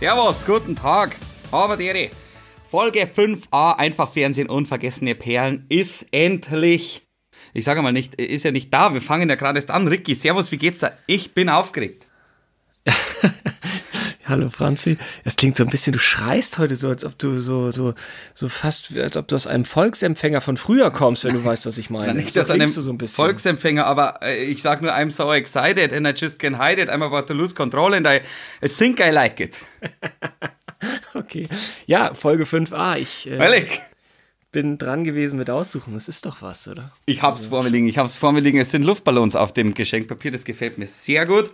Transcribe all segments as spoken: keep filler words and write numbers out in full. Servus, guten Tag, aber Dere. Folge fünf a, Einfach Fernsehen, unvergessene Perlen, ist endlich, ich sage mal nicht, ist ja nicht da, wir fangen ja gerade erst an. Ricky, servus, wie geht's da? Ich bin aufgeregt. Hallo Franzi, das klingt so ein bisschen, du schreist heute so, als ob du so, so, so fast, als ob du aus einem Volksempfänger von früher kommst, wenn du weißt, was ich meine. Nicht aus einem so ein Volksempfänger, aber äh, ich sag nur, I'm so excited and I just can't hide it, I'm about to lose control and I think I like it. Okay, ja, Folge fünf a, ich äh, bin dran gewesen mit Aussuchen, das ist doch was, oder? Ich hab's also. vor mir liegen, ich hab's vor mir liegen, es sind Luftballons auf dem Geschenkpapier, das gefällt mir sehr gut.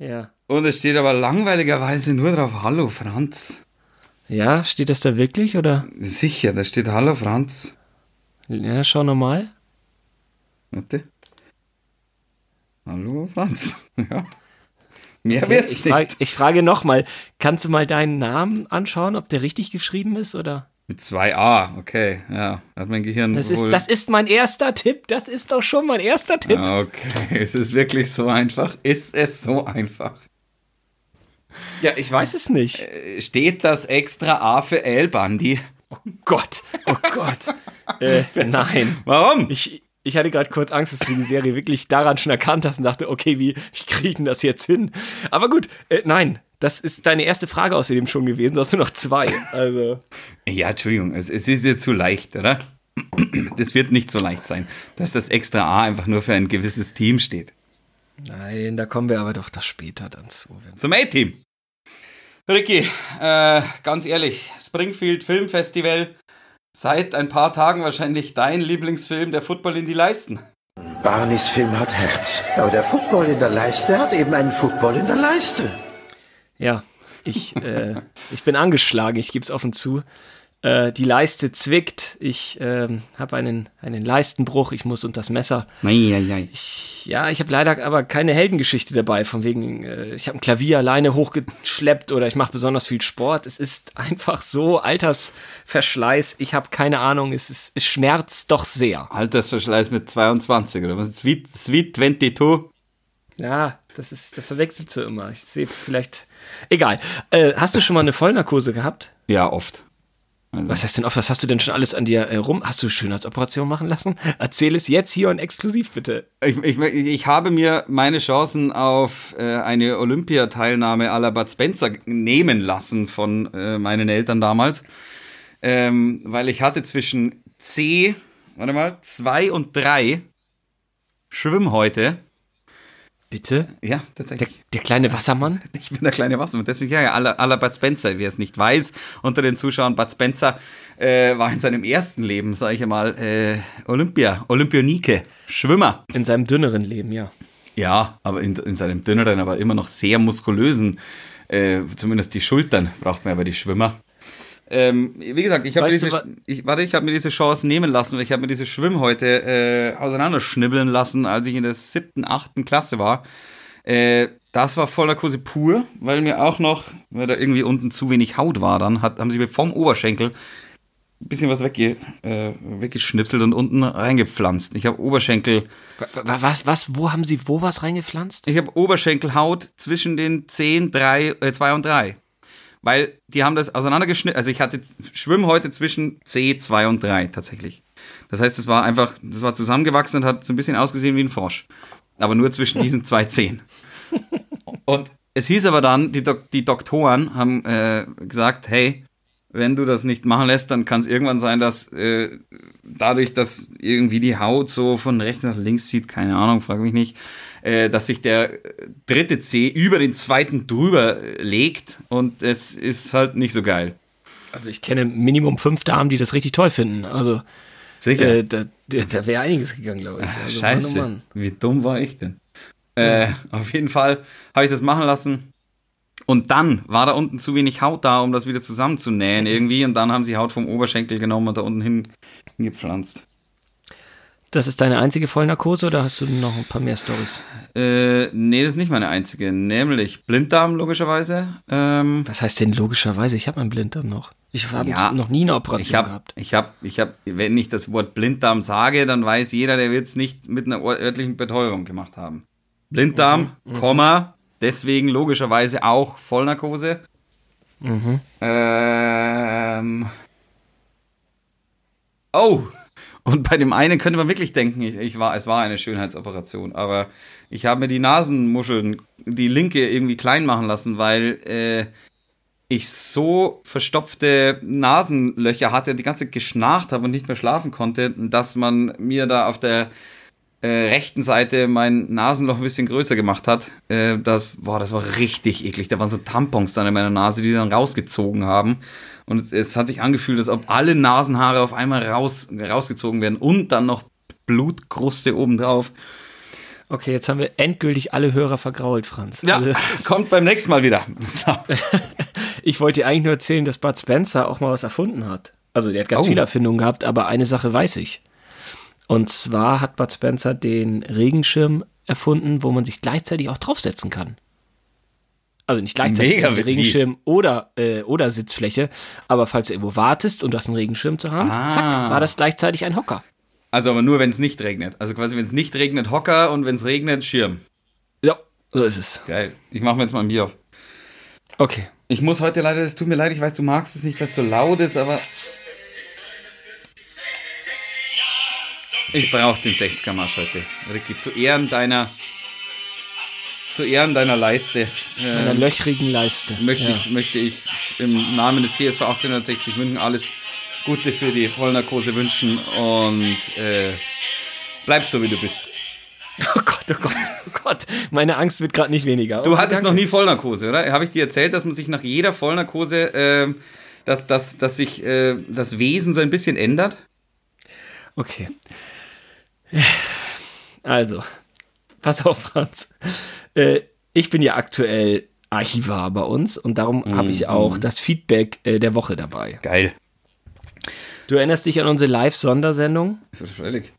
Ja. Und es steht aber langweiligerweise nur drauf, Hallo Franz. Ja, steht das da wirklich, oder? Sicher, da steht Hallo Franz. Ja, schau nochmal. Warte. Hallo Franz. Ja. Mehr okay, wird's ich nicht. Frage, ich frage nochmal, kannst du mal deinen Namen anschauen, ob der richtig geschrieben ist, oder? Mit zwei a, okay, ja, hat mein Gehirn das wohl... Ist, das ist mein erster Tipp, das ist doch schon mein erster Tipp. Okay, ist es wirklich so einfach? Ist es so einfach? Ja, ich weiß es nicht. Steht das extra A für L, Bandi? Oh Gott, oh Gott. äh, nein. Warum? Ich, ich hatte gerade kurz Angst, dass du die Serie wirklich daran schon erkannt hast und dachte, okay, wie kriege ich denn das jetzt hin? Aber gut, äh, nein. Das ist deine erste Frage außerdem schon gewesen, da hast du noch zwei. Also. Ja, Entschuldigung, es, es ist ja zu leicht, oder? Das wird nicht so leicht sein, dass das extra A einfach nur für ein gewisses Team steht. Nein, da kommen wir aber doch das später dann zu. Zum A-Team. Ricky, äh, ganz ehrlich, Springfield Film Festival, seit ein paar Tagen wahrscheinlich dein Lieblingsfilm, der Football in die Leisten. Barneys Film hat Herz, aber der Football in der Leiste hat eben einen Football in der Leiste. Ja, ich, äh, ich bin angeschlagen, ich gebe es offen zu. Äh, die Leiste zwickt, ich äh, habe einen, einen Leistenbruch, ich muss unter das Messer. Ei, ei, ei. Ich, ja, ich habe leider aber keine Heldengeschichte dabei, von wegen, äh, ich habe ein Klavier alleine hochgeschleppt oder ich mache besonders viel Sport. Es ist einfach so Altersverschleiß, ich habe keine Ahnung, es, ist, es schmerzt doch sehr. Altersverschleiß mit zweiundzwanzig oder was? Sweet, Sweet zweiundzwanzig? Ja, das ist, das verwechselt so immer. Ich sehe vielleicht. Egal. Äh, hast du schon mal eine Vollnarkose gehabt? Ja, oft. Also. Was heißt denn oft? Was hast du denn schon alles an dir äh, rum? Hast du Schönheitsoperation machen lassen? Erzähl es jetzt hier und exklusiv bitte. Ich, ich, ich habe mir meine Chancen auf äh, eine Olympiateilnahme à la Bud Spencer nehmen lassen von äh, meinen Eltern damals. Ähm, weil ich hatte zwischen C, warte mal, zwei und drei Schwimmhäute. Bitte? Ja, tatsächlich. Der, der kleine Wassermann? Ich bin der kleine Wassermann. Deswegen, ja, à la Bud Spencer, wer es nicht weiß, unter den Zuschauern, Bud Spencer äh, war in seinem ersten Leben, sage ich mal, äh, Olympia, Olympionike, Schwimmer. In seinem dünneren Leben, ja. Ja, aber in, in seinem dünneren, aber immer noch sehr muskulösen, äh, zumindest die Schultern braucht man aber die Schwimmer. Ähm, wie gesagt, ich habe mir, wa- hab mir diese Chance nehmen lassen, weil ich habe mir diese Schwimmhäute äh, auseinanderschnibbeln lassen, als ich in der siebten, achten Klasse war. Äh, das war Vollnarkose pur, weil mir auch noch, weil da irgendwie unten zu wenig Haut war, dann hat, haben sie mir vom Oberschenkel ein bisschen was wegge- äh, weggeschnipselt und unten reingepflanzt. Ich habe Oberschenkel... Was, was, was? Wo haben sie wo was reingepflanzt? Ich habe Oberschenkelhaut zwischen den zehn, drei, äh, zwei und drei. Weil die haben das auseinandergeschnitten, also ich hatte Schwimmhäute zwischen C zwei und drei tatsächlich. Das heißt, es war einfach, das war zusammengewachsen und hat so ein bisschen ausgesehen wie ein Frosch. Aber nur zwischen diesen zwei Zehen. Und es hieß aber dann, die, Do- die Doktoren haben äh, gesagt, hey, wenn du das nicht machen lässt, dann kann es irgendwann sein, dass äh, dadurch, dass irgendwie die Haut so von rechts nach links zieht, keine Ahnung, frag mich nicht, äh, dass sich der dritte Zeh über den zweiten drüber legt und es ist halt nicht so geil. Also ich kenne Minimum fünf Damen, die das richtig toll finden, also sicher, äh, da, da, da wäre einiges gegangen, glaube ich. Also, scheiße, Mann, oh Mann. Wie dumm war ich denn? Äh, ja. Auf jeden Fall habe ich das machen lassen. Und dann war da unten zu wenig Haut da, um das wieder zusammenzunähen irgendwie. Und dann haben sie Haut vom Oberschenkel genommen und da unten hin, hingepflanzt. Das ist deine einzige Vollnarkose oder hast du noch ein paar mehr Storys? Äh, nee, das ist nicht meine einzige. Nämlich Blinddarm, logischerweise. Ähm, Was heißt denn logischerweise? Ich habe meinen Blinddarm noch. Ich habe ja, noch nie eine Operation ich hab, gehabt. Ich habe, ich hab, wenn ich das Wort Blinddarm sage, dann weiß jeder, der wird es nicht mit einer örtlichen Betäubung gemacht haben. Blinddarm, mhm, Komma... Deswegen logischerweise auch Vollnarkose. Mhm. Ähm. Oh! Und bei dem einen könnte man wirklich denken, ich, ich war, es war eine Schönheitsoperation, aber ich habe mir die Nasenmuscheln, die linke, irgendwie klein machen lassen, weil äh, ich so verstopfte Nasenlöcher hatte, die ganze Zeit geschnarcht habe und nicht mehr schlafen konnte, dass man mir da auf der äh, rechten Seite mein Nasenloch ein bisschen größer gemacht hat. Äh, das, boah, das war richtig eklig. Da waren so Tampons dann in meiner Nase, die dann rausgezogen haben. Und es hat sich angefühlt, als ob alle Nasenhaare auf einmal raus, rausgezogen werden und dann noch Blutkruste obendrauf. Okay, jetzt haben wir endgültig alle Hörer vergrault, Franz. Ja, also, kommt beim nächsten Mal wieder. So. Ich wollte dir eigentlich nur erzählen, dass Bud Spencer auch mal was erfunden hat. Also der hat ganz oh. viele Erfindungen gehabt, aber eine Sache weiß ich. Und zwar hat Bud Spencer den Regenschirm erfunden, wo man sich gleichzeitig auch draufsetzen kann. Also nicht gleichzeitig einen Regenschirm oder, äh, oder Sitzfläche, aber falls du irgendwo wartest und du hast einen Regenschirm zur Hand, ah. zack, war das gleichzeitig ein Hocker. Also aber nur, wenn es nicht regnet. Also quasi, wenn es nicht regnet, Hocker und wenn es regnet, Schirm. Ja, so ist es. Geil. Ich mache mir jetzt mal ein Bier auf. Okay. Ich muss heute leider, es tut mir leid, ich weiß, du magst es nicht, weil es so laut ist, aber ich brauche den sechziger Marsch heute. Ricky, zu Ehren deiner... Zu Ehren deiner Leiste. Deiner äh, löchrigen Leiste. Möchte, ja. ich, möchte ich im Namen des T S V achtzehnhundertsechzig München alles Gute für die Vollnarkose wünschen und äh, bleib so, wie du bist. Oh Gott, oh Gott, oh Gott. Meine Angst wird gerade nicht weniger. Du okay, hattest danke. Noch nie Vollnarkose, oder? Habe ich dir erzählt, dass man sich nach jeder Vollnarkose, äh, dass, dass, dass sich äh, das Wesen so ein bisschen ändert? Okay. Also, pass auf, Franz. Ich bin ja aktuell Archivar bei uns und darum mm, habe ich auch mm. das Feedback der Woche dabei. Geil. Du erinnerst dich an unsere Live-Sondersendung? Völlig.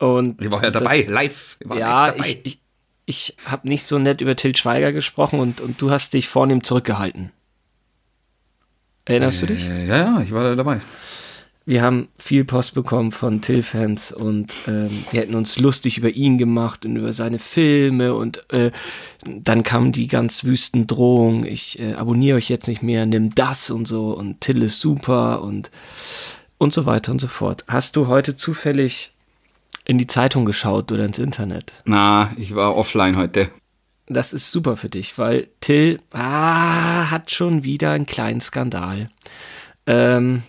Und ich war ja dabei, das, live. Ich war ja, dabei. ich, ich, ich habe nicht so nett über Till Schweiger gesprochen und, und du hast dich vornehm zurückgehalten. Erinnerst äh, du dich? Ja, ja, ich war da dabei. Wir haben viel Post bekommen von Till-Fans und ähm, wir hätten uns lustig über ihn gemacht und über seine Filme und äh, dann kamen die ganz wüsten Drohungen, ich äh, abonniere euch jetzt nicht mehr, nimm das und so und Till ist super und, und so weiter und so fort. Hast du heute zufällig in die Zeitung geschaut oder ins Internet? Na, ich war offline heute. Das ist super für dich, weil Till ah, hat schon wieder einen kleinen Skandal. Ähm...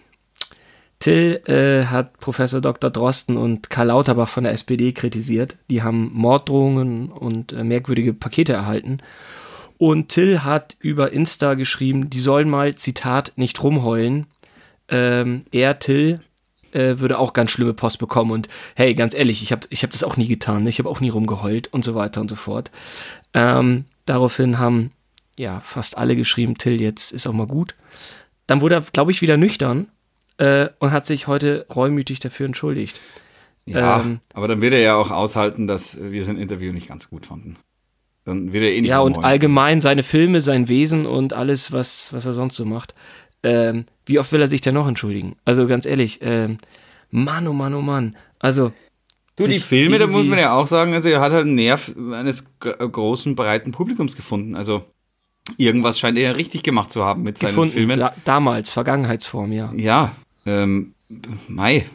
Till äh, hat Professor Doktor Drosten und Karl Lauterbach von der S P D kritisiert. Die haben Morddrohungen und äh, merkwürdige Pakete erhalten. Und Till hat über Insta geschrieben, die sollen mal, Zitat, nicht rumheulen. Ähm, er, Till, äh, würde auch ganz schlimme Post bekommen. Und hey, ganz ehrlich, ich habe ich hab das auch nie getan. Ne? Ich habe auch nie rumgeheult und so weiter und so fort. Ähm, daraufhin haben ja fast alle geschrieben, Till, jetzt ist auch mal gut. Dann wurde er, glaube ich, wieder nüchtern. Äh, und hat sich heute reumütig dafür entschuldigt. Ja, ähm, aber dann wird er ja auch aushalten, dass wir sein Interview nicht ganz gut fanden. Dann wird er eh nicht Ja, und allgemein seine Filme, sein Wesen und alles, was, was er sonst so macht. Ähm, wie oft will er sich denn noch entschuldigen? Also ganz ehrlich, ähm, Mann, oh Mann, oh Mann. Also, du, die Filme, da muss man ja auch sagen, also er hat halt einen Nerv eines großen, breiten Publikums gefunden. Also irgendwas scheint er ja richtig gemacht zu haben mit gefunden, seinen Filmen. Da, damals, Vergangenheitsform, ja. Ja. Ähm, Mai.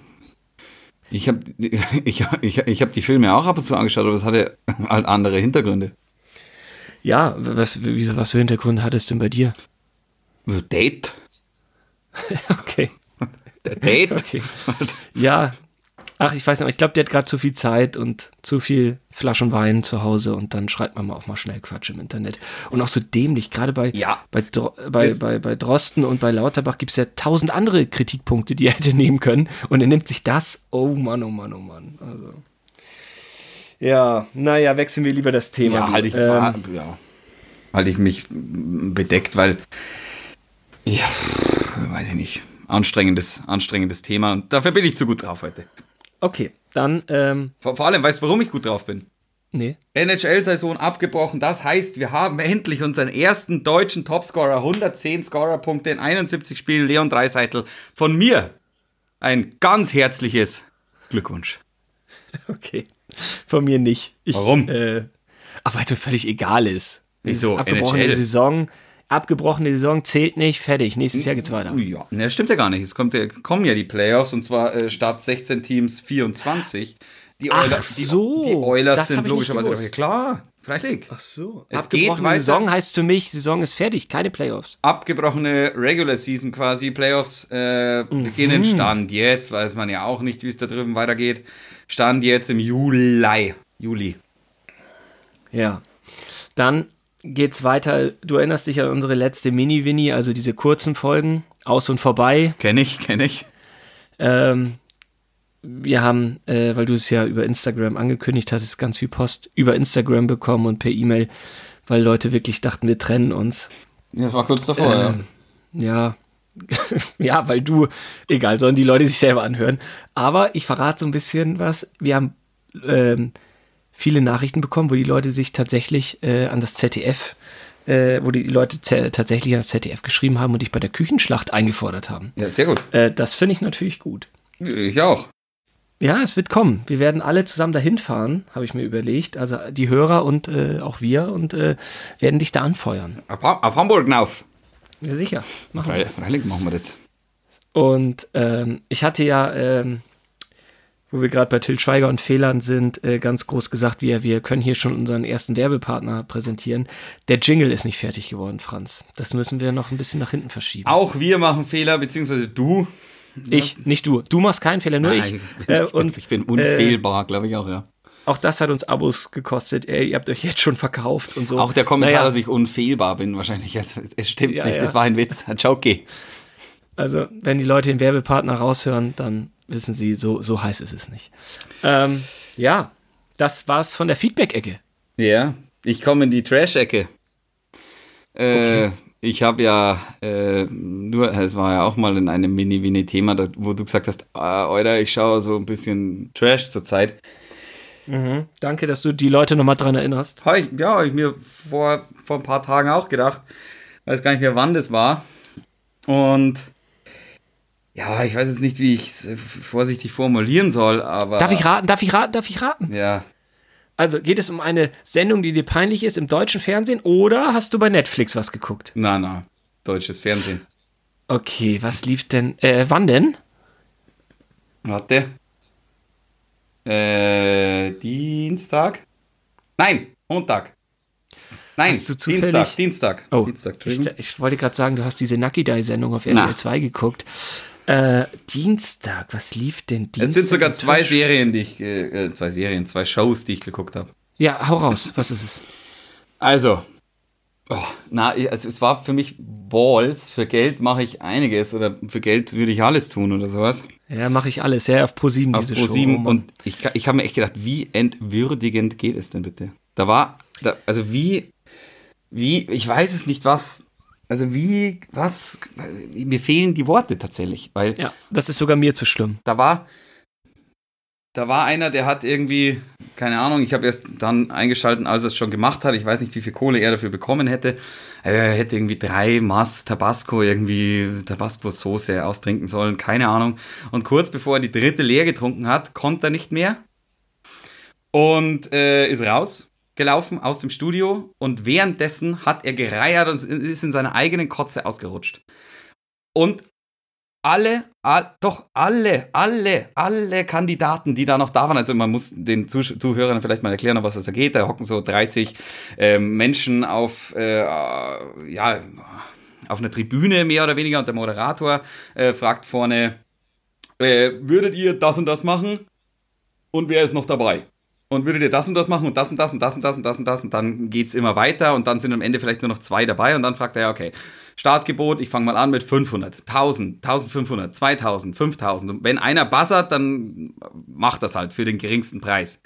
Ich habe ich, ich, ich hab die Filme auch ab und zu angeschaut, aber es hatte halt andere Hintergründe. Ja, was, was für Hintergründe hattest du denn bei dir? Date. Okay. Der Date? Okay. Ja. Ach, ich weiß nicht, ich glaube, der hat gerade zu viel Zeit und zu viel Flaschen Wein zu Hause und dann schreibt man mal auch mal schnell Quatsch im Internet. Und auch so dämlich, gerade bei, ja. bei, Dro- bei, bei, bei Drosten und bei Lauterbach gibt es ja tausend andere Kritikpunkte, die er hätte nehmen können. Und er nimmt sich das, oh Mann, oh Mann, oh Mann. Also. Ja, naja, wechseln wir lieber das Thema. Ja, halte ich, ähm, ja. halt ich mich bedeckt, weil, ja, weiß ich nicht, anstrengendes, anstrengendes Thema und dafür bin ich zu gut drauf heute. Okay, dann... Ähm vor, vor allem, weißt du, warum ich gut drauf bin? Nee. N H L-Saison abgebrochen, das heißt, wir haben endlich unseren ersten deutschen Topscorer, hundertzehn Scorerpunkte in einundsiebzig Spielen, Leon Draisaitl. Von mir ein ganz herzliches Glückwunsch. Okay, von mir nicht. Ich, warum? Äh, aber weil es mir völlig egal ist. Wieso? N H L? Abgebrochene Saison... abgebrochene Saison zählt nicht, fertig, nächstes Jahr geht's weiter. Ja, das stimmt ja gar nicht. Es kommt, kommen ja die Playoffs und zwar äh, Start sechzehn Teams vierundzwanzig. Die Oilers, Ach so, die, die Oilers das sind ich logischerweise nicht klar. Freilich. Ach so. Es abgebrochene geht weiter. Saison heißt für mich, Saison ist fertig, keine Playoffs. Abgebrochene Regular Season quasi, Playoffs äh, mhm. beginnen, Stand jetzt, weiß man ja auch nicht, wie es da drüben weitergeht. Stand jetzt im Juli. Juli. Ja. Dann geht's weiter. Du erinnerst dich an unsere letzte Mini-Winnie, also diese kurzen Folgen, aus und vorbei. Kenn ich, kenn ich. Ähm. Wir haben, äh, weil du es ja über Instagram angekündigt hattest, ganz viel Post über Instagram bekommen und per E-Mail, weil Leute wirklich dachten, wir trennen uns. Ja, das war kurz davor, ähm, ja. Ja. ja, weil du, egal, sollen die Leute sich selber anhören. Aber ich verrate so ein bisschen was. Wir haben ähm, viele Nachrichten bekommen, wo die Leute sich tatsächlich äh, an das Z D F, äh, wo die Leute z- tatsächlich an das Z D F geschrieben haben und dich bei der Küchenschlacht eingefordert haben. Ja, sehr gut. Äh, das finde ich natürlich gut. Ich auch. Ja, es wird kommen. Wir werden alle zusammen dahin fahren, habe ich mir überlegt. Also die Hörer und äh, auch wir und äh, werden dich da anfeuern. Ab, ab Hamburg rauf. Ja, sicher. Machen Freilich, wir. Freilich machen wir das. Und ähm, ich hatte ja, ähm, wo wir gerade bei Till Schweiger und Fehlern sind, äh, ganz groß gesagt, wir, wir können hier schon unseren ersten Werbepartner präsentieren. Der Jingle ist nicht fertig geworden, Franz. Das müssen wir noch ein bisschen nach hinten verschieben. Auch wir machen Fehler, beziehungsweise du... Ich, nicht du. Du machst keinen Fehler, nur Nein, ich. Ich, und, ich bin unfehlbar, äh, glaube ich auch, ja. Auch das hat uns Abos gekostet. Ey, ihr habt euch jetzt schon verkauft und so. Auch der Kommentar, naja. dass ich unfehlbar bin, wahrscheinlich. Es stimmt ja, nicht, ja. Das war ein Witz. Ein Joke. Also, wenn die Leute den Werbepartner raushören, dann wissen sie, so, so heiß ist es nicht. Ähm, ja, das war's von der Feedback-Ecke. Ja, ich komme in die Trash-Ecke. Äh, okay. Ich habe ja, äh, nur, es war ja auch mal in einem Mini-Winnie-Thema, da, wo du gesagt hast, ah, Alter, ich schaue so ein bisschen Trash zur Zeit. Mhm. Danke, dass du die Leute nochmal dran erinnerst. Hi, ja, habe ich mir vor, vor ein paar Tagen auch gedacht. Weiß gar nicht mehr, wann das war. Und ja, ich weiß jetzt nicht, wie ich es vorsichtig formulieren soll, aber... Darf ich raten, darf ich raten, darf ich raten? Ja. Also geht es um eine Sendung, die dir peinlich ist im deutschen Fernsehen oder hast du bei Netflix was geguckt? Nein, nein, deutsches Fernsehen. Okay, was lief denn, äh, wann denn? Warte. Äh, Dienstag? Nein, Montag. Nein, hast du zufällig? Dienstag, Dienstag. Oh, Dienstag, ich, ich wollte gerade sagen, du hast diese Nucky-Dye-Sendung auf R T L zwei geguckt. Äh, Dienstag, was lief denn Dienstag? Es sind sogar zwei Serien, die ich, äh, zwei Serien, zwei Shows, die ich geguckt habe. Ja, hau raus, was ist es? Also, oh, na, also es war für mich Balls, für Geld mache ich einiges oder für Geld würde ich alles tun oder sowas. Ja, mache ich alles, ja, auf Pro sieben diese Show. Auf Pro sieben oh, und ich, ich habe mir echt gedacht, wie entwürdigend geht es denn bitte? Da war, da, also wie, wie, ich weiß es nicht, was... Also wie, was, mir fehlen die Worte tatsächlich, weil... Ja, das ist sogar mir zu schlimm. Da war, da war einer, der hat irgendwie, keine Ahnung, ich habe erst dann eingeschaltet, als er es schon gemacht hat, ich weiß nicht, wie viel Kohle er dafür bekommen hätte, er hätte irgendwie drei Maß Tabasco, irgendwie Tabasco-Soße austrinken sollen, keine Ahnung. Und kurz bevor er die dritte leer getrunken hat, konnte er nicht mehr und äh, ist raus. Gelaufen aus dem Studio und währenddessen hat er gereiert und ist in seiner eigenen Kotze ausgerutscht. Und alle, all, doch alle, alle, alle Kandidaten, die da noch da waren, also man muss den Zuh- Zuhörern vielleicht mal erklären, um was das da geht, da hocken so dreißig äh, Menschen auf, äh, ja, auf einer Tribüne mehr oder weniger und der Moderator äh, fragt vorne, äh, würdet ihr das und das machen und wer ist noch dabei? Und würdet ihr das und das machen und das und das und das und das und das und das und dann geht's immer weiter und dann sind am Ende vielleicht nur noch zwei dabei und dann fragt er, ja, okay, Startgebot, ich fange mal an mit fünfhundert, eintausend, eintausendfünfhundert, zweitausend, fünftausend und wenn einer buzzert, dann macht das halt für den geringsten Preis.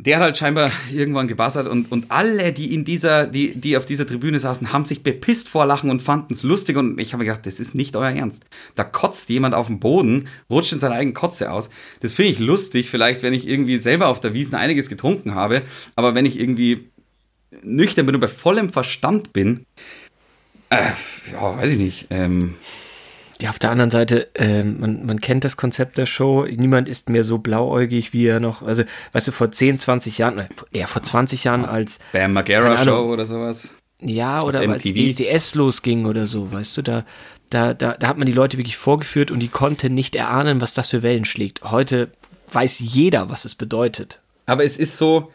Der hat halt scheinbar irgendwann gebuzzert und, und alle, die in dieser, die, die auf dieser Tribüne saßen, haben sich bepisst vor Lachen und fanden es lustig und ich habe mir gedacht, das ist nicht euer Ernst. Da kotzt jemand auf dem Boden, rutscht in seine eigene Kotze aus. Das finde ich lustig, vielleicht, wenn ich irgendwie selber auf der Wiesn einiges getrunken habe, aber wenn ich irgendwie nüchtern bin und bei vollem Verstand bin, äh, ja, weiß ich nicht, ähm... Ja, auf der anderen Seite, äh, man, man kennt das Konzept der Show, niemand ist mehr so blauäugig, wie er noch, also, weißt du, vor zehn, zwanzig Jahren, eher vor zwanzig Jahren also als... Bam Margera Show oder sowas. Ja, oder als D S D S losging oder so, weißt du, da, da, da, da hat man die Leute wirklich vorgeführt und die konnten nicht erahnen, was das für Wellen schlägt. Heute weiß jeder, was es bedeutet. Aber es ist so,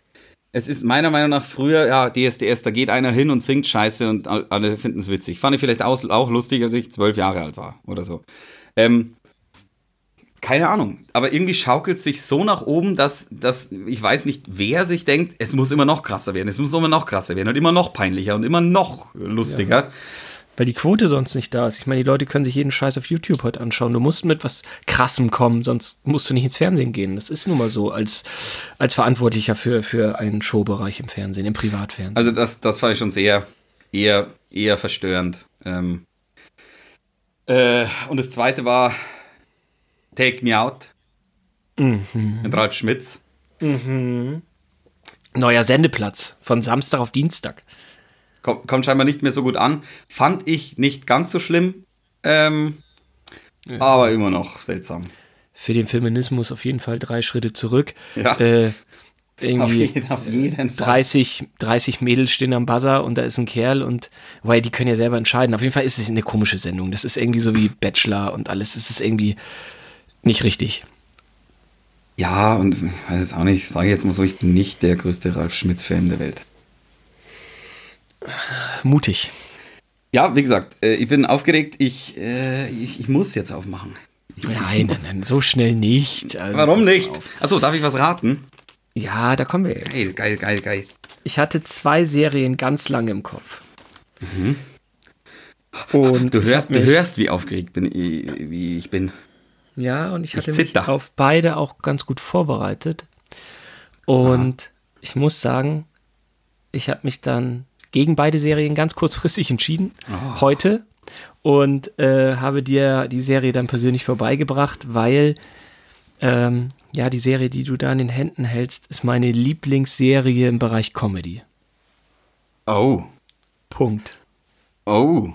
es ist meiner Meinung nach früher, ja, D S D S, da geht einer hin und singt Scheiße und alle finden es witzig. Fand ich vielleicht auch, auch lustig, als ich zwölf Jahre alt war oder so. Ähm, keine Ahnung, aber irgendwie schaukelt es sich so nach oben, dass, dass ich weiß nicht, wer sich denkt, es muss immer noch krasser werden, es muss immer noch krasser werden und immer noch peinlicher und immer noch lustiger. Ja. Weil die Quote sonst nicht da ist. Ich meine, die Leute können sich jeden Scheiß auf YouTube heute anschauen. Du musst mit was Krassem kommen, sonst musst du nicht ins Fernsehen gehen. Das ist nun mal so, als, als Verantwortlicher für, für einen Showbereich im Fernsehen, im Privatfernsehen. Also das, das fand ich schon sehr, eher, eher verstörend. Ähm, äh, und das Zweite war Take Me Out mhm. mit Ralf Schmitz. Mhm. Neuer Sendeplatz von Samstag auf Dienstag. Kommt scheinbar nicht mehr so gut an. Fand ich nicht ganz so schlimm, ähm, ja. aber immer noch seltsam. Für den Feminismus auf jeden Fall drei Schritte zurück. Ja. Äh, irgendwie auf jeden, auf jeden Fall. dreißig, dreißig Mädels stehen am Buzzer und da ist ein Kerl und weil die können ja selber entscheiden. Auf jeden Fall ist es eine komische Sendung. Das ist irgendwie so wie Bachelor und alles. Es ist irgendwie nicht richtig. Ja, und ich weiß es auch nicht. Ich sage jetzt mal so, ich bin nicht der größte Ralf Schmitz-Fan der Welt. Mutig. Ja, wie gesagt, ich bin aufgeregt. Ich, äh, ich, ich muss jetzt aufmachen. Ich nein, muss. nein, so schnell nicht. Also warum nicht? Achso, darf ich was raten? Ja, da kommen wir jetzt. Geil, geil, geil, geil. Ich hatte zwei Serien ganz lange im Kopf. Mhm. Und du hörst, du hörst, wie aufgeregt bin, wie ich bin. Ja, und ich hatte ich mich auf beide auch ganz gut vorbereitet. Und ah. ich muss sagen, ich habe mich dann gegen beide Serien ganz kurzfristig entschieden, oh. heute. Und äh, habe dir die Serie dann persönlich vorbeigebracht, weil ähm, ja, die Serie, die du da in den Händen hältst, ist meine Lieblingsserie im Bereich Comedy. Oh. Punkt. Oh.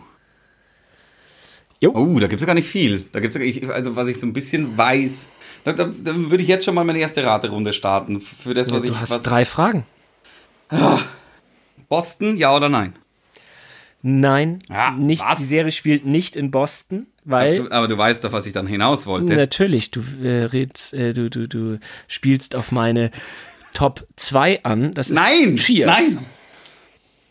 Jo. Oh, da gibt es gar nicht viel. Da gibt's, also was ich so ein bisschen weiß, da, da, da würde ich jetzt schon mal meine erste Raterunde starten. Für das, was ja, du ich, hast was drei Fragen. Ah. Boston, ja oder nein? Nein, ja, nicht, die Serie spielt nicht in Boston, weil... Aber du, aber du weißt doch, was ich dann hinaus wollte. Natürlich, du, äh, redst, äh, du, du, du spielst auf meine Top zwei an. Das ist nein, Cheers. Nein.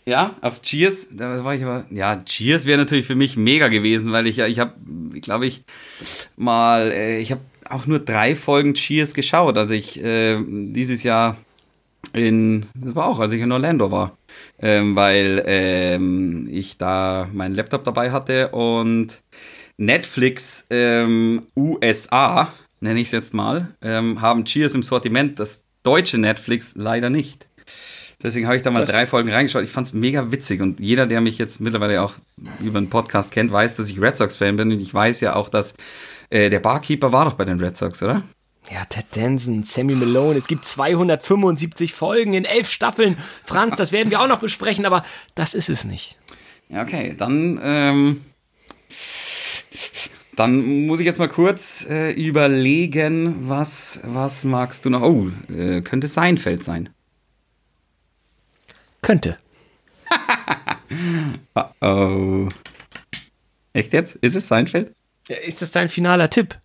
Ja, auf Cheers, da war ich aber... Ja, Cheers wäre natürlich für mich mega gewesen, weil ich ja, ich habe, glaube ich, mal... Äh, ich habe auch nur drei Folgen Cheers geschaut, also ich äh, dieses Jahr... In, das war auch, als ich in Orlando war, ähm, weil ähm, ich da meinen Laptop dabei hatte und Netflix ähm, U S A, nenne ich es jetzt mal, ähm, haben Cheers im Sortiment, das deutsche Netflix leider nicht. Deswegen habe ich da mal das drei Folgen reingeschaut. Ich fand es mega witzig und jeder, der mich jetzt mittlerweile auch über den Podcast kennt, weiß, dass ich Red Sox-Fan bin und ich weiß ja auch, dass äh, der Barkeeper war doch bei den Red Sox, oder? Ja, Ted Danson, Sammy Malone, es gibt zweihundertfünfundsiebzig Folgen in elf Staffeln. Franz, das werden wir auch noch besprechen, aber das ist es nicht. Ja, okay, dann, ähm, dann muss ich jetzt mal kurz äh, überlegen, was, was magst du noch? Oh, äh, könnte Seinfeld sein. Könnte. Oh. Echt jetzt? Ist es Seinfeld? Ist das dein finaler Tipp?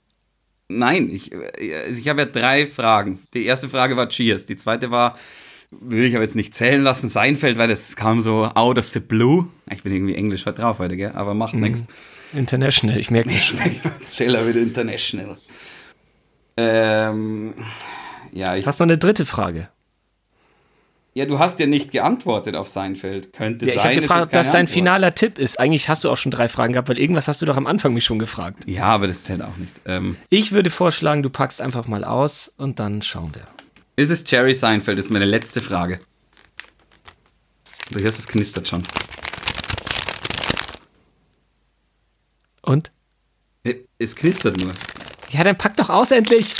Nein, ich, ich habe ja drei Fragen. Die erste Frage war Cheers, die zweite war, würde ich aber jetzt nicht zählen lassen, Seinfeld, weil das kam so out of the blue. Ich bin irgendwie Englisch heute drauf heute, gell? Aber macht mm. nichts. International, ich merke das schon. Zähler wieder international. Ähm, ja, ich... Hast du noch eine dritte Frage? Ja, du hast ja nicht geantwortet auf Seinfeld. Könnte ja, ich sein, ich habe gefragt, ob das dein Antwort. Finaler Tipp ist. Eigentlich hast du auch schon drei Fragen gehabt, weil irgendwas hast du doch am Anfang mich schon gefragt. Ja, aber das zählt auch nicht. Ähm, ich würde vorschlagen, du packst einfach mal aus und dann schauen wir. Ist es Jerry Seinfeld? Das ist meine letzte Frage. Du hörst, es knistert schon. Und? Es knistert nur. Ja, dann pack doch aus endlich.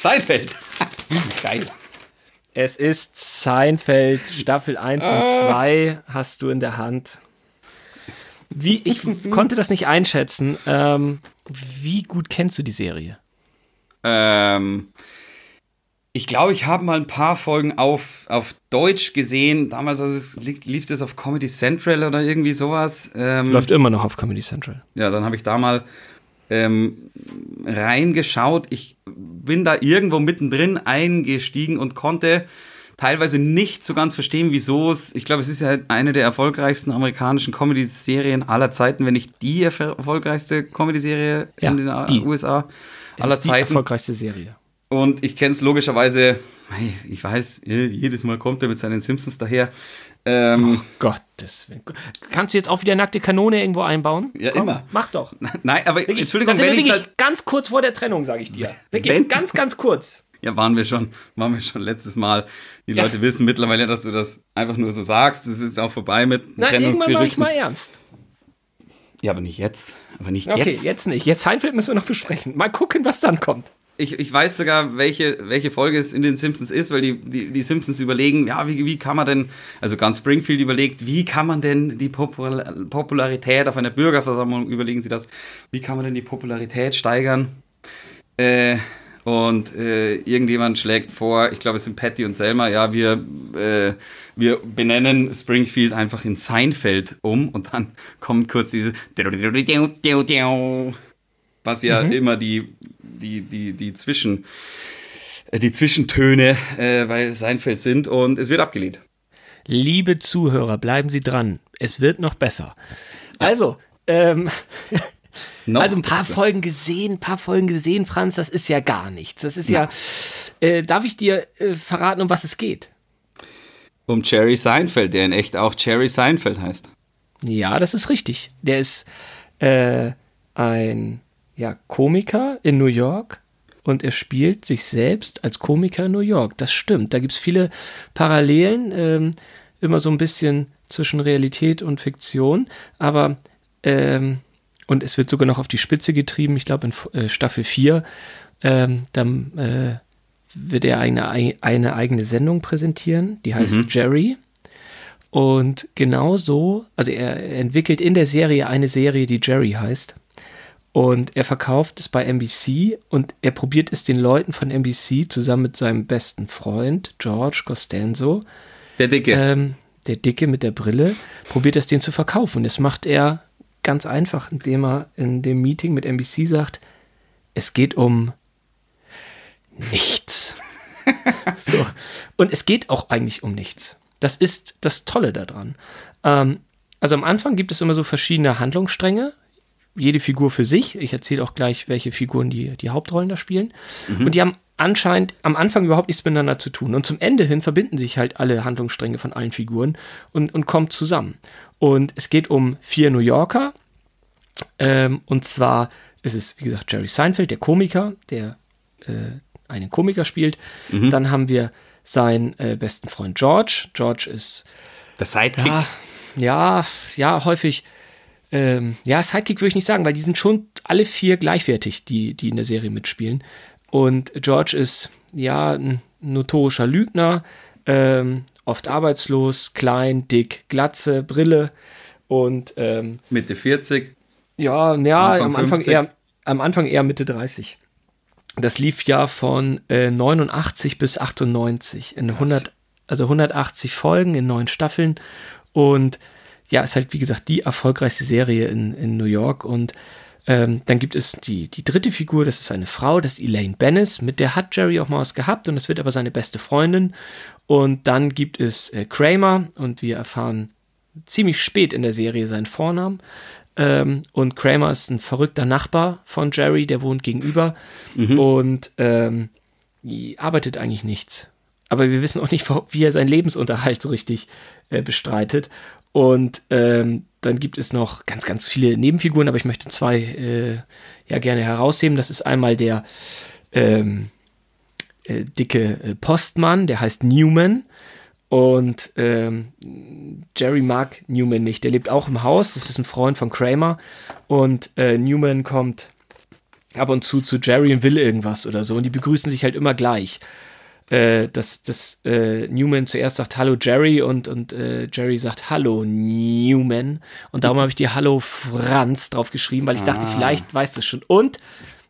Seinfeld. Geil. Es ist Seinfeld, Staffel eins ah. und zwei hast du in der Hand. Wie, ich konnte das nicht einschätzen. Ähm, wie gut kennst du die Serie? Ähm, Ich glaube, ich habe mal ein paar Folgen auf, auf Deutsch gesehen. Damals also es, lief das auf Comedy Central oder irgendwie sowas. Ähm, Läuft immer noch auf Comedy Central. Ja, dann habe ich da mal ähm, reingeschaut. Ich bin da irgendwo mittendrin eingestiegen und konnte teilweise nicht so ganz verstehen, wieso es, ich glaube, es ist ja eine der erfolgreichsten amerikanischen Comedy-Serien aller Zeiten, wenn nicht die erfolgreichste Comedy-Serie ja, in den die. U S A aller es ist Zeiten. Die erfolgreichste Serie. Und ich kenne es logischerweise, ich weiß, jedes Mal kommt er mit seinen Simpsons daher. Ähm, oh Gottes Willen. Kannst du jetzt auch wieder nackte Kanone irgendwo einbauen? Ja, komm, immer. Mach doch. Nein, aber wirklich, Entschuldigung, das wenn ich halt ganz kurz vor der Trennung, sage ich dir. Wirklich, wenn, ganz, ganz kurz. Ja, waren wir schon, waren wir schon letztes Mal. Die ja. Leute wissen mittlerweile, dass du das einfach nur so sagst. Es ist auch vorbei mit Na, Trennung. Irgendwann mache ich mal ernst. Ja, aber nicht jetzt. Aber nicht okay, jetzt. Okay, jetzt nicht. Jetzt Seinfeld müssen wir noch besprechen. Mal gucken, was dann kommt. Ich, ich weiß sogar, welche, welche Folge es in den Simpsons ist, weil die, die, die Simpsons überlegen, ja, wie, wie kann man denn, also ganz Springfield überlegt, wie kann man denn die Popul- Popularität auf einer Bürgerversammlung, überlegen sie das, wie kann man denn die Popularität steigern? Äh, und äh, irgendjemand schlägt vor, ich glaube, es sind Patty und Selma, ja, wir, äh, wir benennen Springfield einfach in Seinfeld um und dann kommt kurz dieses was ja mhm. immer die die die die Zwischen die Zwischentöne äh, bei Seinfeld sind und es wird abgelehnt. Liebe Zuhörer, bleiben Sie dran. Es wird noch besser. Ja. Also, ähm, noch also ein paar besser. Folgen gesehen, ein paar Folgen gesehen, Franz. Das ist ja gar nichts. Das ist ja. ja äh, darf ich dir äh, verraten, um was es geht? Um Jerry Seinfeld, der in echt auch Jerry Seinfeld heißt. Ja, das ist richtig. Der ist äh, ein Ja, Komiker in New York und er spielt sich selbst als Komiker in New York. Das stimmt, da gibt es viele Parallelen, ähm, immer so ein bisschen zwischen Realität und Fiktion, aber ähm, und es wird sogar noch auf die Spitze getrieben, ich glaube in äh, Staffel vier, ähm, dann äh, wird er eine, eine eigene Sendung präsentieren, die heißt mhm. Jerry. Und genau so, also er entwickelt in der Serie eine Serie, die Jerry heißt. Und er verkauft es bei N B C und er probiert es den Leuten von N B C zusammen mit seinem besten Freund George Costanza. Der Dicke. Ähm, der Dicke mit der Brille. Probiert es den zu verkaufen. Und das macht er ganz einfach, indem er in dem Meeting mit N B C sagt, es geht um nichts. So. Und es geht auch eigentlich um nichts. Das ist das Tolle daran. Ähm, also am Anfang gibt es immer so verschiedene Handlungsstränge. Jede Figur für sich. Ich erzähle auch gleich, welche Figuren die, die Hauptrollen da spielen. Mhm. Und die haben anscheinend am Anfang überhaupt nichts miteinander zu tun. Und zum Ende hin verbinden sich halt alle Handlungsstränge von allen Figuren und, und kommen zusammen. Und es geht um vier New Yorker. Ähm, und zwar ist es, wie gesagt, Jerry Seinfeld, der Komiker, der äh, einen Komiker spielt. Mhm. Dann haben wir seinen äh, besten Freund George. George ist der Sidekick. Ja, ja, ja häufig. Ähm, ja, Sidekick würde ich nicht sagen, weil die sind schon alle vier gleichwertig, die, die in der Serie mitspielen. Und George ist, ja, ein notorischer Lügner, ähm, oft arbeitslos, klein, dick, Glatze, Brille und ähm, Mitte vierzig. Ja, ja Anfang am, Anfang eher, am Anfang eher Mitte dreißig. Das lief ja von äh, neunundachtzig bis achtundneunzig. In hundert, also hundertachtzig Folgen in neun Staffeln und ja, ist halt, wie gesagt, die erfolgreichste Serie in, in New York. Und ähm, dann gibt es die, die dritte Figur, das ist eine Frau, das ist Elaine Benes. Mit der hat Jerry auch mal was gehabt und das wird aber seine beste Freundin. Und dann gibt es äh, Kramer und wir erfahren ziemlich spät in der Serie seinen Vornamen. Ähm, und Kramer ist ein verrückter Nachbar von Jerry, der wohnt gegenüber mhm. und ähm, arbeitet eigentlich nichts. Aber wir wissen auch nicht, wie er seinen Lebensunterhalt so richtig äh, bestreitet. Und ähm, dann gibt es noch ganz, ganz viele Nebenfiguren, aber ich möchte zwei äh, ja gerne herausheben. Das ist einmal der ähm, äh, dicke äh, Postmann, der heißt Newman. Und ähm, Jerry mag Newman nicht. Der lebt auch im Haus, das ist ein Freund von Kramer. Und äh, Newman kommt ab und zu zu Jerry und will irgendwas oder so. Und die begrüßen sich halt immer gleich. Äh, dass, dass äh, Newman zuerst sagt, hallo Jerry und, und äh, Jerry sagt, hallo Newman und darum habe ich dir Hallo Franz drauf geschrieben, weil ich ah. dachte, vielleicht weißt du es schon und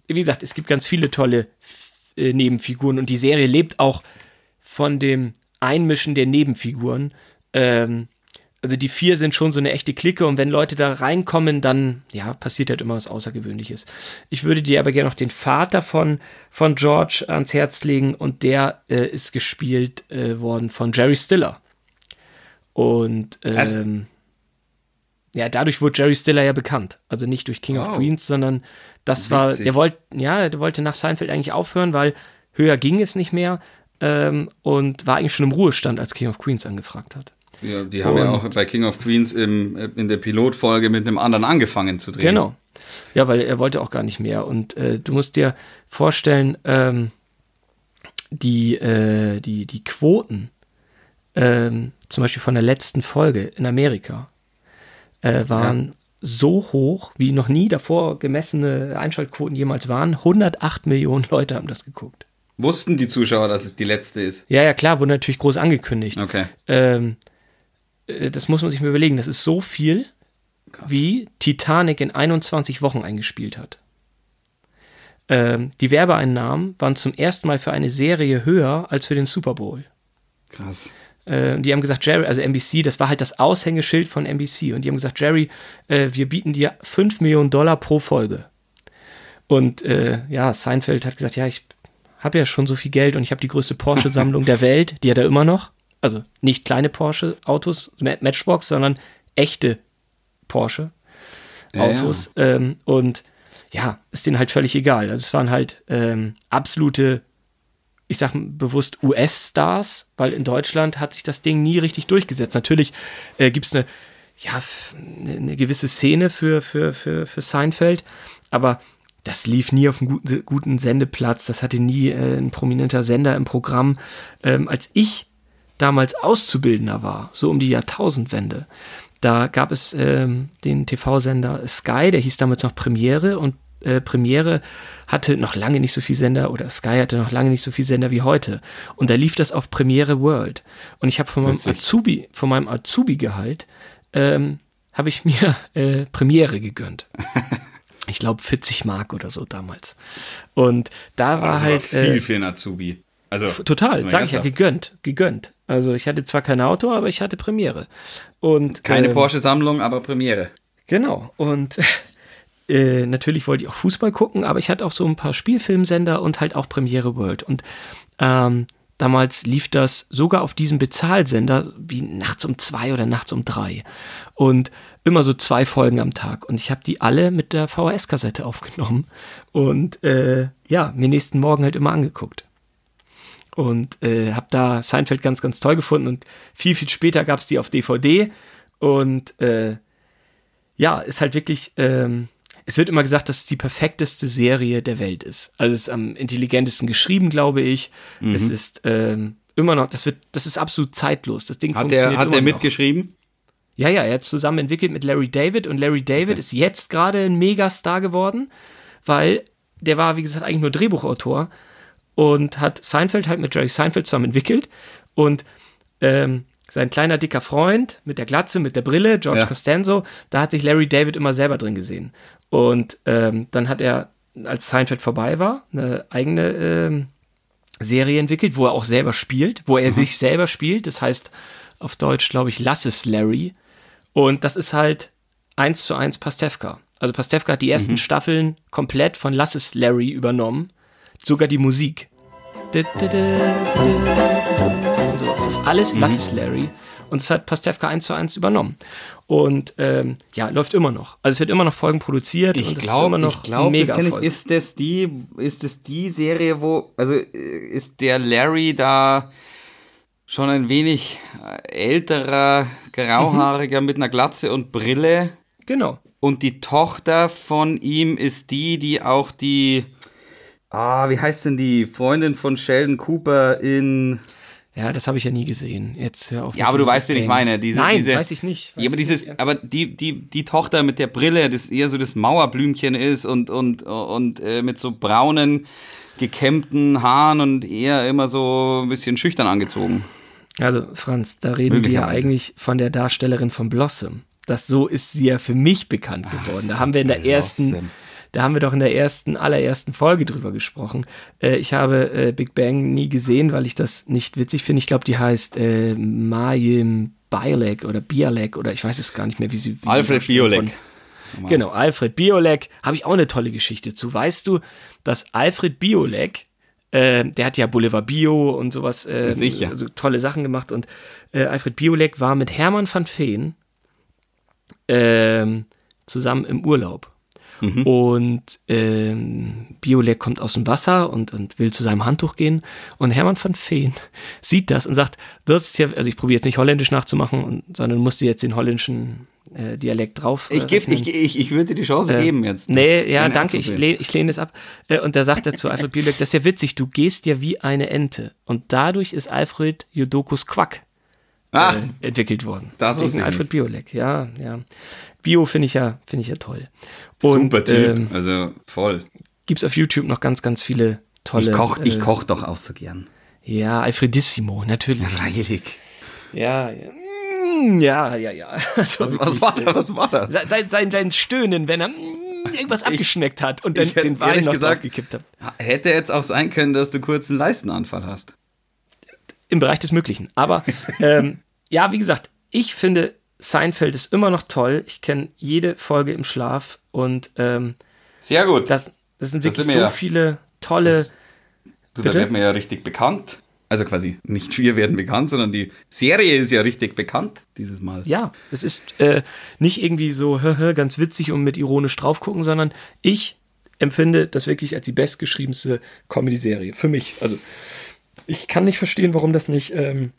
wie gesagt, es gibt ganz viele tolle äh, Nebenfiguren. Und die Serie lebt auch von dem Einmischen der Nebenfiguren. Ähm, also die vier sind schon so eine echte Clique. Und wenn Leute da reinkommen, dann ja, passiert halt immer was Außergewöhnliches. Ich würde dir aber gerne noch den Vater von, von George ans Herz legen. Und der äh, ist gespielt äh, worden von Jerry Stiller. Und ähm, also. ja, dadurch wurde Jerry Stiller ja bekannt. Also nicht durch King oh. of Queens, sondern das Witzig. war, der wollte, ja, der wollte nach Seinfeld eigentlich aufhören, weil höher ging es nicht mehr ähm, und war eigentlich schon im Ruhestand, als King of Queens angefragt hat. Ja, die haben und, ja auch bei King of Queens im, in der Pilotfolge mit einem anderen angefangen zu drehen. Genau. Ja, weil er wollte auch gar nicht mehr. Und äh, du musst dir vorstellen, ähm, die, äh, die, die Quoten, ähm, zum Beispiel von der letzten Folge in Amerika, äh, waren ja. so hoch, wie noch nie davor gemessene Einschaltquoten jemals waren. hundertacht Millionen Leute haben das geguckt. Wussten die Zuschauer, dass es die letzte ist? Ja, ja, klar, wurde natürlich groß angekündigt. Okay. Ähm, das muss man sich mal überlegen. Das ist so viel, krass, wie Titanic in einundzwanzig Wochen eingespielt hat. Ähm, die Werbeeinnahmen waren zum ersten Mal für eine Serie höher als für den Super Bowl. Krass. Die haben gesagt, Jerry, also N B C, das war halt das Aushängeschild von N B C. Und die haben gesagt, Jerry, äh, wir bieten dir fünf Millionen Dollar pro Folge. Und äh, ja, Seinfeld hat gesagt, ja, ich habe ja schon so viel Geld und ich habe die größte Porsche-Sammlung der Welt, die hat er immer noch. Also nicht kleine Porsche-Autos, Matchbox, sondern echte Porsche-Autos. Ja, ja. Ähm, und ja, ist denen halt völlig egal. Also es waren halt ähm, absolute, ich sage bewusst U S-Stars, weil in Deutschland hat sich das Ding nie richtig durchgesetzt. Natürlich äh, gibt es eine, ja, eine gewisse Szene für, für, für, für Seinfeld, aber das lief nie auf einem guten, guten Sendeplatz, das hatte nie äh, ein prominenter Sender im Programm. Ähm, als ich damals Auszubildender war, so um die Jahrtausendwende, da gab es ähm, den T V-Sender Sky, der hieß damals noch Premiere, und Äh, Premiere hatte noch lange nicht so viel Sender, oder Sky hatte noch lange nicht so viel Sender wie heute. Und da lief das auf Premiere World. Und ich habe von meinem Azubi, von meinem Azubi-Gehalt, ähm, habe ich mir äh, Premiere gegönnt. Ich glaube vierzig Mark oder so damals. Und da war also halt war viel äh, für ein Azubi. Also f- total, sage ich ja, gegönnt, gegönnt. Also ich hatte zwar kein Auto, aber ich hatte Premiere. Und keine ähm, Porsche-Sammlung, aber Premiere. Genau. Und Äh, natürlich wollte ich auch Fußball gucken, aber ich hatte auch so ein paar Spielfilmsender und halt auch Premiere World. Und ähm, damals lief das sogar auf diesem Bezahlsender wie nachts um zwei oder nachts um drei. Und immer so zwei Folgen am Tag. Und ich habe die alle mit der V H S-Kassette aufgenommen und äh, ja, mir nächsten Morgen halt immer angeguckt. Und äh, habe da Seinfeld ganz, ganz toll gefunden. Und viel, viel später gab es die auf D V D. Und äh, ja, ist halt wirklich... Ähm, Es wird immer gesagt, dass es die perfekteste Serie der Welt ist. Also es ist am intelligentesten geschrieben, glaube ich. Mhm. Es ist ähm, immer noch, das wird, das ist absolut zeitlos. Das Ding hat funktioniert der, hat immer der noch. Hat der mitgeschrieben? Ja, ja, er hat es zusammen entwickelt mit Larry David. Und Larry David okay. ist jetzt gerade ein Megastar geworden, weil der war, wie gesagt, eigentlich nur Drehbuchautor und hat Seinfeld halt mit Jerry Seinfeld zusammen entwickelt. Und ähm, sein kleiner, dicker Freund mit der Glatze, mit der Brille, George ja. Costanza, da hat sich Larry David immer selber drin gesehen. Und ähm, dann hat er, als Seinfeld vorbei war, eine eigene ähm, Serie entwickelt, wo er auch selber spielt, wo er mhm. sich selber spielt. Das heißt auf Deutsch, glaube ich, Lass es Larry. Und das ist halt eins zu eins Pastewka. Also Pastewka hat die ersten mhm. Staffeln komplett von Lass es Larry übernommen. Sogar die Musik. So, das ist alles mhm. Lass es Larry. Und es hat Pastewka eins zu eins übernommen. Und ähm, ja, läuft immer noch. Also es wird immer noch Folgen produziert. Ich glaube, ich glaube, das kenne ich. Ist das die, ist das die Serie, wo, also ist der Larry da schon ein wenig älterer, grauhaariger mhm. mit einer Glatze und Brille? Genau. Und die Tochter von ihm ist die, die auch die, ah, wie heißt denn die Freundin von Sheldon Cooper in... Ja, das habe ich ja nie gesehen. Jetzt hör auf. Ja, aber du weißt, wen ich meine. Diese, Nein, diese, weiß ich nicht. Weiß ja, aber dieses, nicht. aber die, die, die Tochter mit der Brille, das eher so das Mauerblümchen ist und, und, und äh, mit so braunen, gekämmten Haaren und eher immer so ein bisschen schüchtern angezogen. Also, Franz, da reden wir ja eigentlich von der Darstellerin von Blossom. Das so ist sie ja für mich bekannt geworden. Ach, da haben wir in der Blossom. ersten Da haben wir doch in der ersten, allerersten Folge drüber gesprochen. Äh, ich habe äh, Big Bang nie gesehen, weil ich das nicht witzig finde. Ich glaube, die heißt äh, Mayim Bialek oder Bialek oder ich weiß es gar nicht mehr, wie sie... Wie Alfred Biolek. Genau, Alfred Biolek. Habe ich auch eine tolle Geschichte zu. Weißt du, dass Alfred Biolek, äh, der hat ja Boulevard Bio und sowas, äh, Sicher. Also tolle Sachen gemacht und äh, Alfred Biolek war mit Hermann van Veen äh, zusammen im Urlaub. Mhm. Und ähm, Biolek kommt aus dem Wasser und, und will zu seinem Handtuch gehen. Und Hermann van Veen sieht das und sagt, das ist ja, also ich probiere jetzt nicht holländisch nachzumachen, und, sondern musste jetzt den holländischen äh, Dialekt drauf. Äh, ich, geb, ich, ich, ich würde dir die Chance äh, geben jetzt. Nee, ja, danke, ich lehne ich lehn es ab. Äh, und da sagt er zu Alfred Biolek, das ist ja witzig, du gehst ja wie eine Ente. Und dadurch ist Alfred Jodokus Quack Ach, äh, entwickelt worden. Das ist Alfred Biolek, ja, ja. Bio finde ich ja, finde ich ja toll. Und, super Typ, ähm, also voll. Gibt's auf YouTube noch ganz, ganz viele tolle. Ich koche äh, koch doch auch so gern. Ja, Alfredissimo, natürlich. Heilig. Ja, ja. Ja, ja, ja. Also was, was, war das, was war das? Sein, sein, sein Stöhnen, wenn er irgendwas abgeschmeckt ich, hat und dann den Wein noch gesagt, gekippt hat. Hätte jetzt auch sein können, dass du kurz einen Leistenanfall hast. Im Bereich des Möglichen. Aber ähm, ja, wie gesagt, ich finde, Seinfeld ist immer noch toll. Ich kenne jede Folge im Schlaf und ähm, sehr gut. Das, das sind wirklich das sind so ja, viele tolle. Das, du, da werden wir ja richtig bekannt. Also quasi nicht wir werden bekannt, sondern die Serie ist ja richtig bekannt dieses Mal. Ja, es ist äh, nicht irgendwie so ganz witzig und mit ironisch drauf gucken, sondern ich empfinde das wirklich als die bestgeschriebenste Comedy-Serie für mich. Also ich kann nicht verstehen, warum das nicht ähm,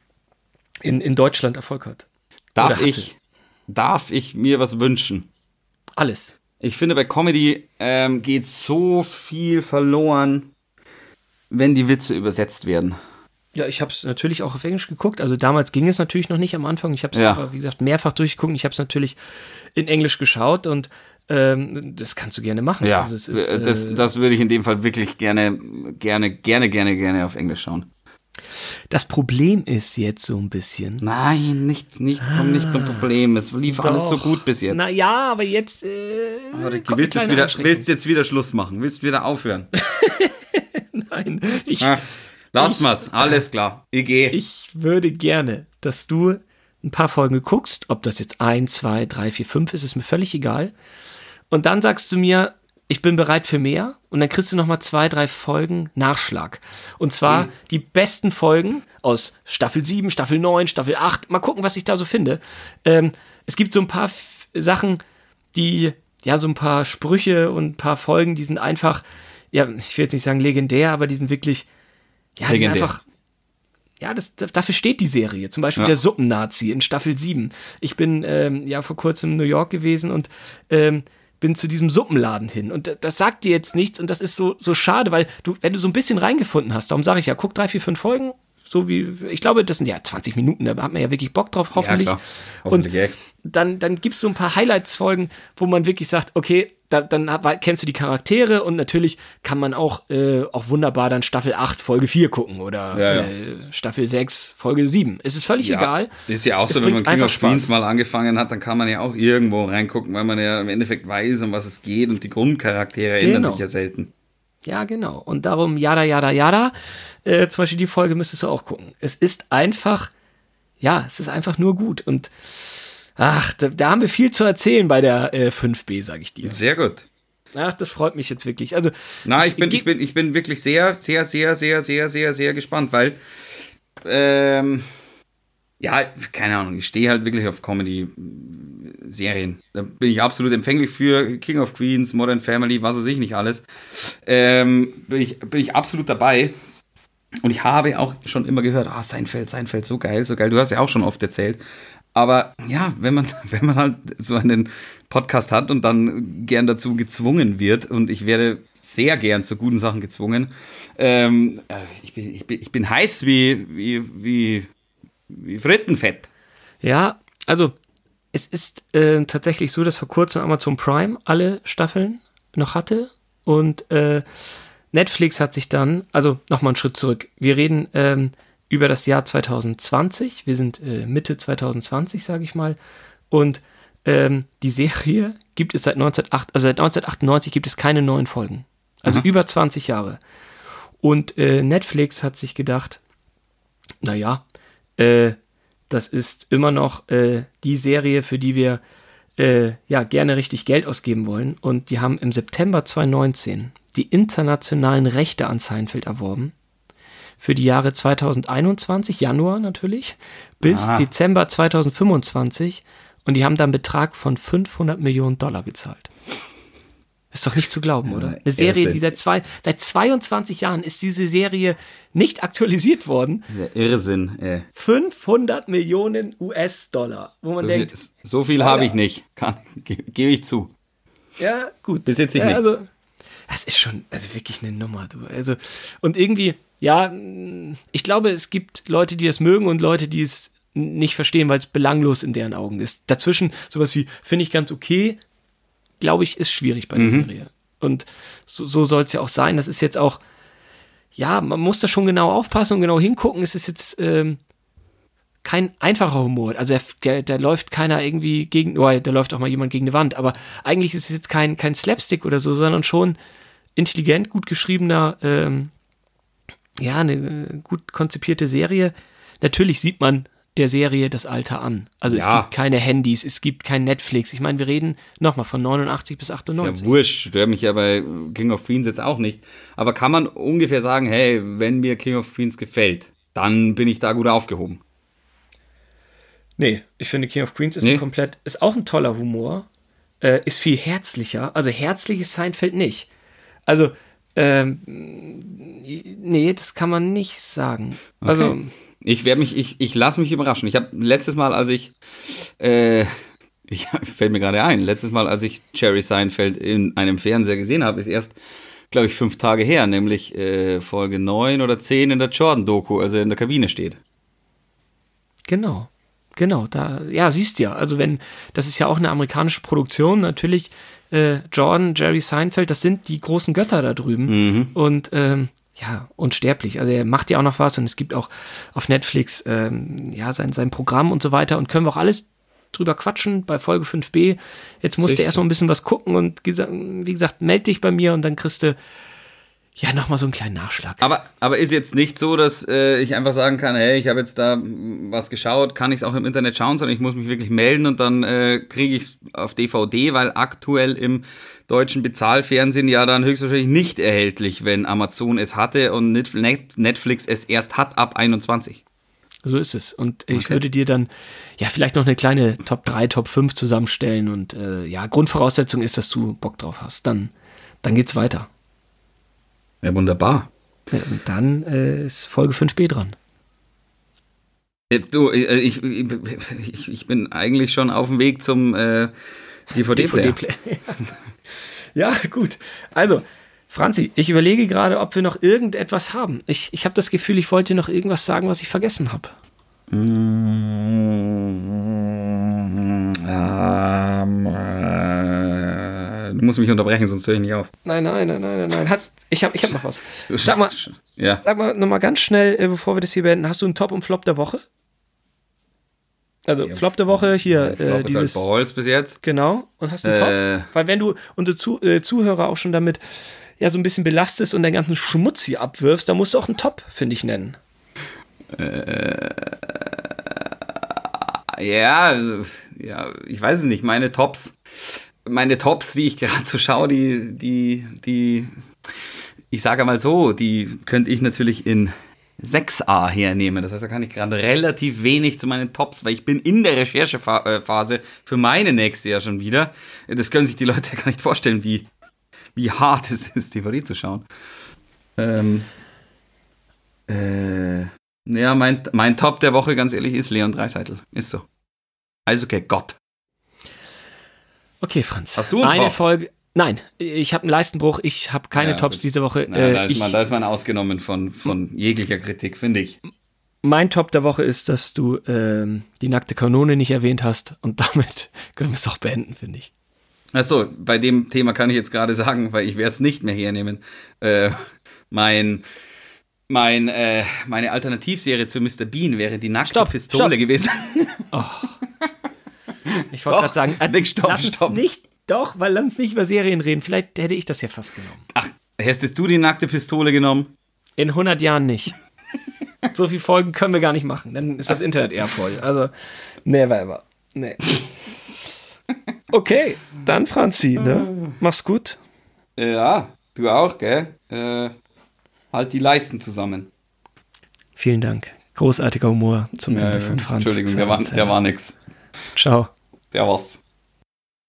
in, in Deutschland Erfolg hat. Darf ich, darf ich mir was wünschen? Alles. Ich finde, bei Comedy ähm, geht so viel verloren, wenn die Witze übersetzt werden. Ja, ich habe es natürlich auch auf Englisch geguckt. Also damals ging es natürlich noch nicht am Anfang. Ich habe es, ja. wie gesagt, mehrfach durchgeguckt. Ich habe es natürlich in Englisch geschaut und ähm, das kannst du gerne machen. Ja, also es ist, äh, das, das würde ich in dem Fall wirklich gerne, gerne, gerne, gerne, gerne auf Englisch schauen. Das Problem ist jetzt so ein bisschen. Nein, nicht, nicht, komm nicht zum Problem. Es lief Doch. alles so gut bis jetzt. Na ja, aber jetzt. Äh, aber Ricky, willst du jetzt, jetzt wieder Schluss machen? Willst du wieder aufhören? Nein, ich. Ach, lass ich, mal's, alles klar. Ich gehe. Ich würde gerne, dass du ein paar Folgen guckst. Ob das jetzt eins, zwei, drei, vier, fünf ist, ist mir völlig egal. Und dann sagst du mir, ich bin bereit für mehr, und dann kriegst du nochmal zwei, drei Folgen Nachschlag. Und zwar mhm. die besten Folgen aus Staffel sieben, Staffel neun, Staffel acht. Mal gucken, was ich da so finde. Ähm, es gibt so ein paar F- Sachen, die, ja, so ein paar Sprüche und ein paar Folgen, die sind einfach, ja, ich will jetzt nicht sagen legendär, aber die sind wirklich, ja, die legendär. sind einfach, ja, das, dafür steht die Serie. Zum Beispiel ja. der Suppennazi in Staffel sieben. Ich bin, ähm, ja, vor kurzem in New York gewesen und, ähm, bin zu diesem Suppenladen hin. Und das sagt dir jetzt nichts und das ist so, so schade, weil du, wenn du so ein bisschen reingefunden hast, darum sage ich ja, guck drei, vier, fünf Folgen, so wie, ich glaube, das sind ja zwanzig Minuten, da hat man ja wirklich Bock drauf, hoffentlich. Ja, klar. Hoffentlich und echt. Dann, dann gibt's so ein paar Highlights-Folgen, wo man wirklich sagt, okay, da, dann kennst du die Charaktere und natürlich kann man auch, äh, auch wunderbar dann Staffel acht, Folge vier gucken oder ja, ja. Äh, Staffel sechs, Folge sieben. Es ist völlig ja. egal. Das ist ja auch so, es wenn man King of Queens mal angefangen hat, dann kann man ja auch irgendwo reingucken, weil man ja im Endeffekt weiß, um was es geht und die Grundcharaktere genau. ändern sich ja selten. Ja, genau. Und darum, yada, yada, yada, äh, zum Beispiel die Folge müsstest du auch gucken. Es ist einfach, ja, es ist einfach nur gut und ach, da, da haben wir viel zu erzählen bei der äh, fünf B, sage ich dir. Sehr gut. Ach, das freut mich jetzt wirklich. Also, Nein, ich, ich, bin, ich, bin, ich bin wirklich sehr, sehr, sehr, sehr, sehr, sehr, sehr gespannt, weil, ähm, ja, keine Ahnung, ich stehe halt wirklich auf Comedy-Serien. Da bin ich absolut empfänglich für King of Queens, Modern Family, was weiß ich nicht alles. Ähm, bin ich, bin ich absolut dabei. Und ich habe auch schon immer gehört, ah, Seinfeld, Seinfeld, so geil, so geil. Du hast ja auch schon oft erzählt. Aber ja, wenn man, wenn man halt so einen Podcast hat und dann gern dazu gezwungen wird, und ich werde sehr gern zu guten Sachen gezwungen, ähm, ich, bin, ich, bin, ich bin heiß wie, wie, wie, wie Frittenfett. Ja, also es ist äh, tatsächlich so, dass vor kurzem Amazon Prime alle Staffeln noch hatte und äh, Netflix hat sich dann, also nochmal einen Schritt zurück, wir reden... Ähm, über das Jahr zwanzig zwanzig, wir sind äh, Mitte zwanzig zwanzig, sage ich mal, und ähm, die Serie gibt es seit, neunzehnhundertacht, also seit neunzehnhundertachtundneunzig gibt es keine neuen Folgen. Also mhm. über zwanzig Jahre. Und äh, Netflix hat sich gedacht, naja, äh, das ist immer noch äh, die Serie, für die wir äh, ja gerne richtig Geld ausgeben wollen. Und die haben im September zweitausendneunzehn die internationalen Rechte an Seinfeld erworben. Für die Jahre zweitausendeinundzwanzig, Januar natürlich, bis ah. Dezember zweitausendfünfundzwanzig. Und die haben da einen Betrag von fünfhundert Millionen Dollar gezahlt. Ist doch nicht zu glauben, oder? Eine Serie, die seit, zwei, seit zweiundzwanzig Jahren ist diese Serie nicht aktualisiert worden. Der Irrsinn, ey. fünfhundert Millionen U S-Dollar, wo man so denkt... Viel, so viel habe ich nicht, gebe ge- ich zu. Ja, gut. Besitze ich ja, nicht. Also, das ist schon also wirklich eine Nummer, du. Also, und irgendwie, ja, ich glaube, es gibt Leute, die das mögen und Leute, die es nicht verstehen, weil es belanglos in deren Augen ist. Dazwischen sowas wie, finde ich ganz okay... glaube ich, ist schwierig bei der mhm. Serie. Und so, so soll es ja auch sein. Das ist jetzt auch, ja, man muss da schon genau aufpassen und genau hingucken. Es ist jetzt ähm, kein einfacher Humor. Also da läuft keiner irgendwie gegen, oh, da läuft auch mal jemand gegen eine Wand. Aber eigentlich ist es jetzt kein, kein Slapstick oder so, sondern schon intelligent, gut geschriebener, ähm, ja, eine gut konzipierte Serie. Natürlich sieht man der Serie das Alter an. Also ja. Es gibt keine Handys, es gibt kein Netflix. Ich meine, wir reden nochmal von neunundachtzig bis achtundneunzig. Ist ja wurscht, stört mich ja bei King of Queens jetzt auch nicht. Aber kann man ungefähr sagen, hey, wenn mir King of Queens gefällt, dann bin ich da gut aufgehoben. Nee, ich finde King of Queens ist nee. ein komplett, ist auch ein toller Humor, äh, ist viel herzlicher. Also herzlich ist Seinfeld nicht. Also ähm, nee, das kann man nicht sagen. Okay. Also Ich werde mich, ich, ich lasse mich überraschen. Ich habe letztes Mal, als ich, äh, ich, fällt mir gerade ein, letztes Mal, als ich Jerry Seinfeld in einem Fernseher gesehen habe, ist erst, glaube ich, fünf Tage her, nämlich äh, Folge neun oder zehn in der Jordan-Doku, also in der Kabine steht. Genau, genau. Da, ja, siehst du ja. Also wenn, das ist ja auch eine amerikanische Produktion, natürlich äh, Jordan, Jerry Seinfeld, das sind die großen Götter da drüben. Mhm. Und, ähm, ja, unsterblich. Also er macht ja auch noch was und es gibt auch auf Netflix ähm, ja, sein, sein Programm und so weiter und können wir auch alles drüber quatschen bei Folge fünf b. Jetzt musst Richtig. du erstmal ein bisschen was gucken und wie gesagt, meld dich bei mir und dann kriegst du ja nochmal so einen kleinen Nachschlag. Aber, aber ist jetzt nicht so, dass äh, ich einfach sagen kann, hey, ich habe jetzt da was geschaut, kann ich es auch im Internet schauen, sondern ich muss mich wirklich melden und dann äh, kriege ich es auf D V D, weil aktuell im deutschen Bezahlfernsehen ja dann höchstwahrscheinlich nicht erhältlich, wenn Amazon es hatte und Netflix es erst hat ab einundzwanzig. So ist es. Und ich okay. würde dir dann ja vielleicht noch eine kleine Top drei, Top fünf zusammenstellen und äh, ja, Grundvoraussetzung ist, dass du Bock drauf hast. Dann, dann geht's weiter. Ja, wunderbar. Und dann äh, ist Folge fünf b dran. Du, ich, ich, ich bin eigentlich schon auf dem Weg zum äh, D V D-Player. D V D-Player. Ja, gut. Also, Franzi, ich überlege gerade, ob wir noch irgendetwas haben. Ich, ich habe das Gefühl, ich wollte noch irgendwas sagen, was ich vergessen habe. Mm, ähm, äh, du musst mich unterbrechen, sonst höre ich nicht auf. Nein, nein, nein, nein, nein. nein. Hast, ich habe ich hab noch was. Sag mal, ja. sag mal nochmal ganz schnell, bevor wir das hier beenden, hast du einen Top und Flop der Woche? Also ja, Flop der Woche hier. Ja, Flop äh, dieses, ist halt Balls bis jetzt. Genau. Und hast einen äh, Top. Weil wenn du unsere Zu- äh, Zuhörer auch schon damit ja so ein bisschen belastest und den ganzen Schmutz hier abwirfst, dann musst du auch einen Top, finde ich, nennen. Äh, ja, ja, ich weiß es nicht. Meine Tops, meine Tops, die ich gerade so schaue, die, die, die, ich sage mal so, die könnte ich natürlich in sechs a hernehme. Das heißt, da kann ich gerade relativ wenig zu meinen Tops, weil ich bin in der Recherchephase für meine nächste ja schon wieder. Das können sich die Leute ja gar nicht vorstellen, wie, wie hart es ist, D V D zu schauen. Ähm, äh, ja, mein, mein Top der Woche, ganz ehrlich, ist Leon Draisaitl. Ist so. Also okay, Gott. Okay, Franz. Hast du einen Top? Eine Folge... Nein, ich habe einen Leistenbruch, ich habe keine ja, Tops gut. diese Woche. Nein, da, ist ich, man, da ist man ausgenommen von, von jeglicher Kritik, finde ich. Mein Top der Woche ist, dass du ähm, die nackte Kanone nicht erwähnt hast und damit können wir es auch beenden, finde ich. Achso, bei dem Thema kann ich jetzt gerade sagen, weil ich werde es nicht mehr hernehmen. Äh, mein, mein, äh, meine Alternativserie zu Mister Bean wäre die nackte Stopp, Pistole Stopp. gewesen. Oh. Ich wollte gerade sagen, äh, nicht, stopp, stopp. Nicht, doch, weil uns nicht über Serien reden. Vielleicht hätte ich das ja fast genommen. Ach, hättest du die nackte Pistole genommen? In hundert Jahren nicht. So viele Folgen können wir gar nicht machen. Dann ist das Internet eher voll. Also, never ever. Nee. Okay, dann Franzi, ne? Mach's gut. Ja, du auch, gell? Äh, halt die Leisten zusammen. Vielen Dank. Großartiger Humor zum ja, Ende von Franz. Entschuldigung, der war, der war nix. Ciao. Der war's.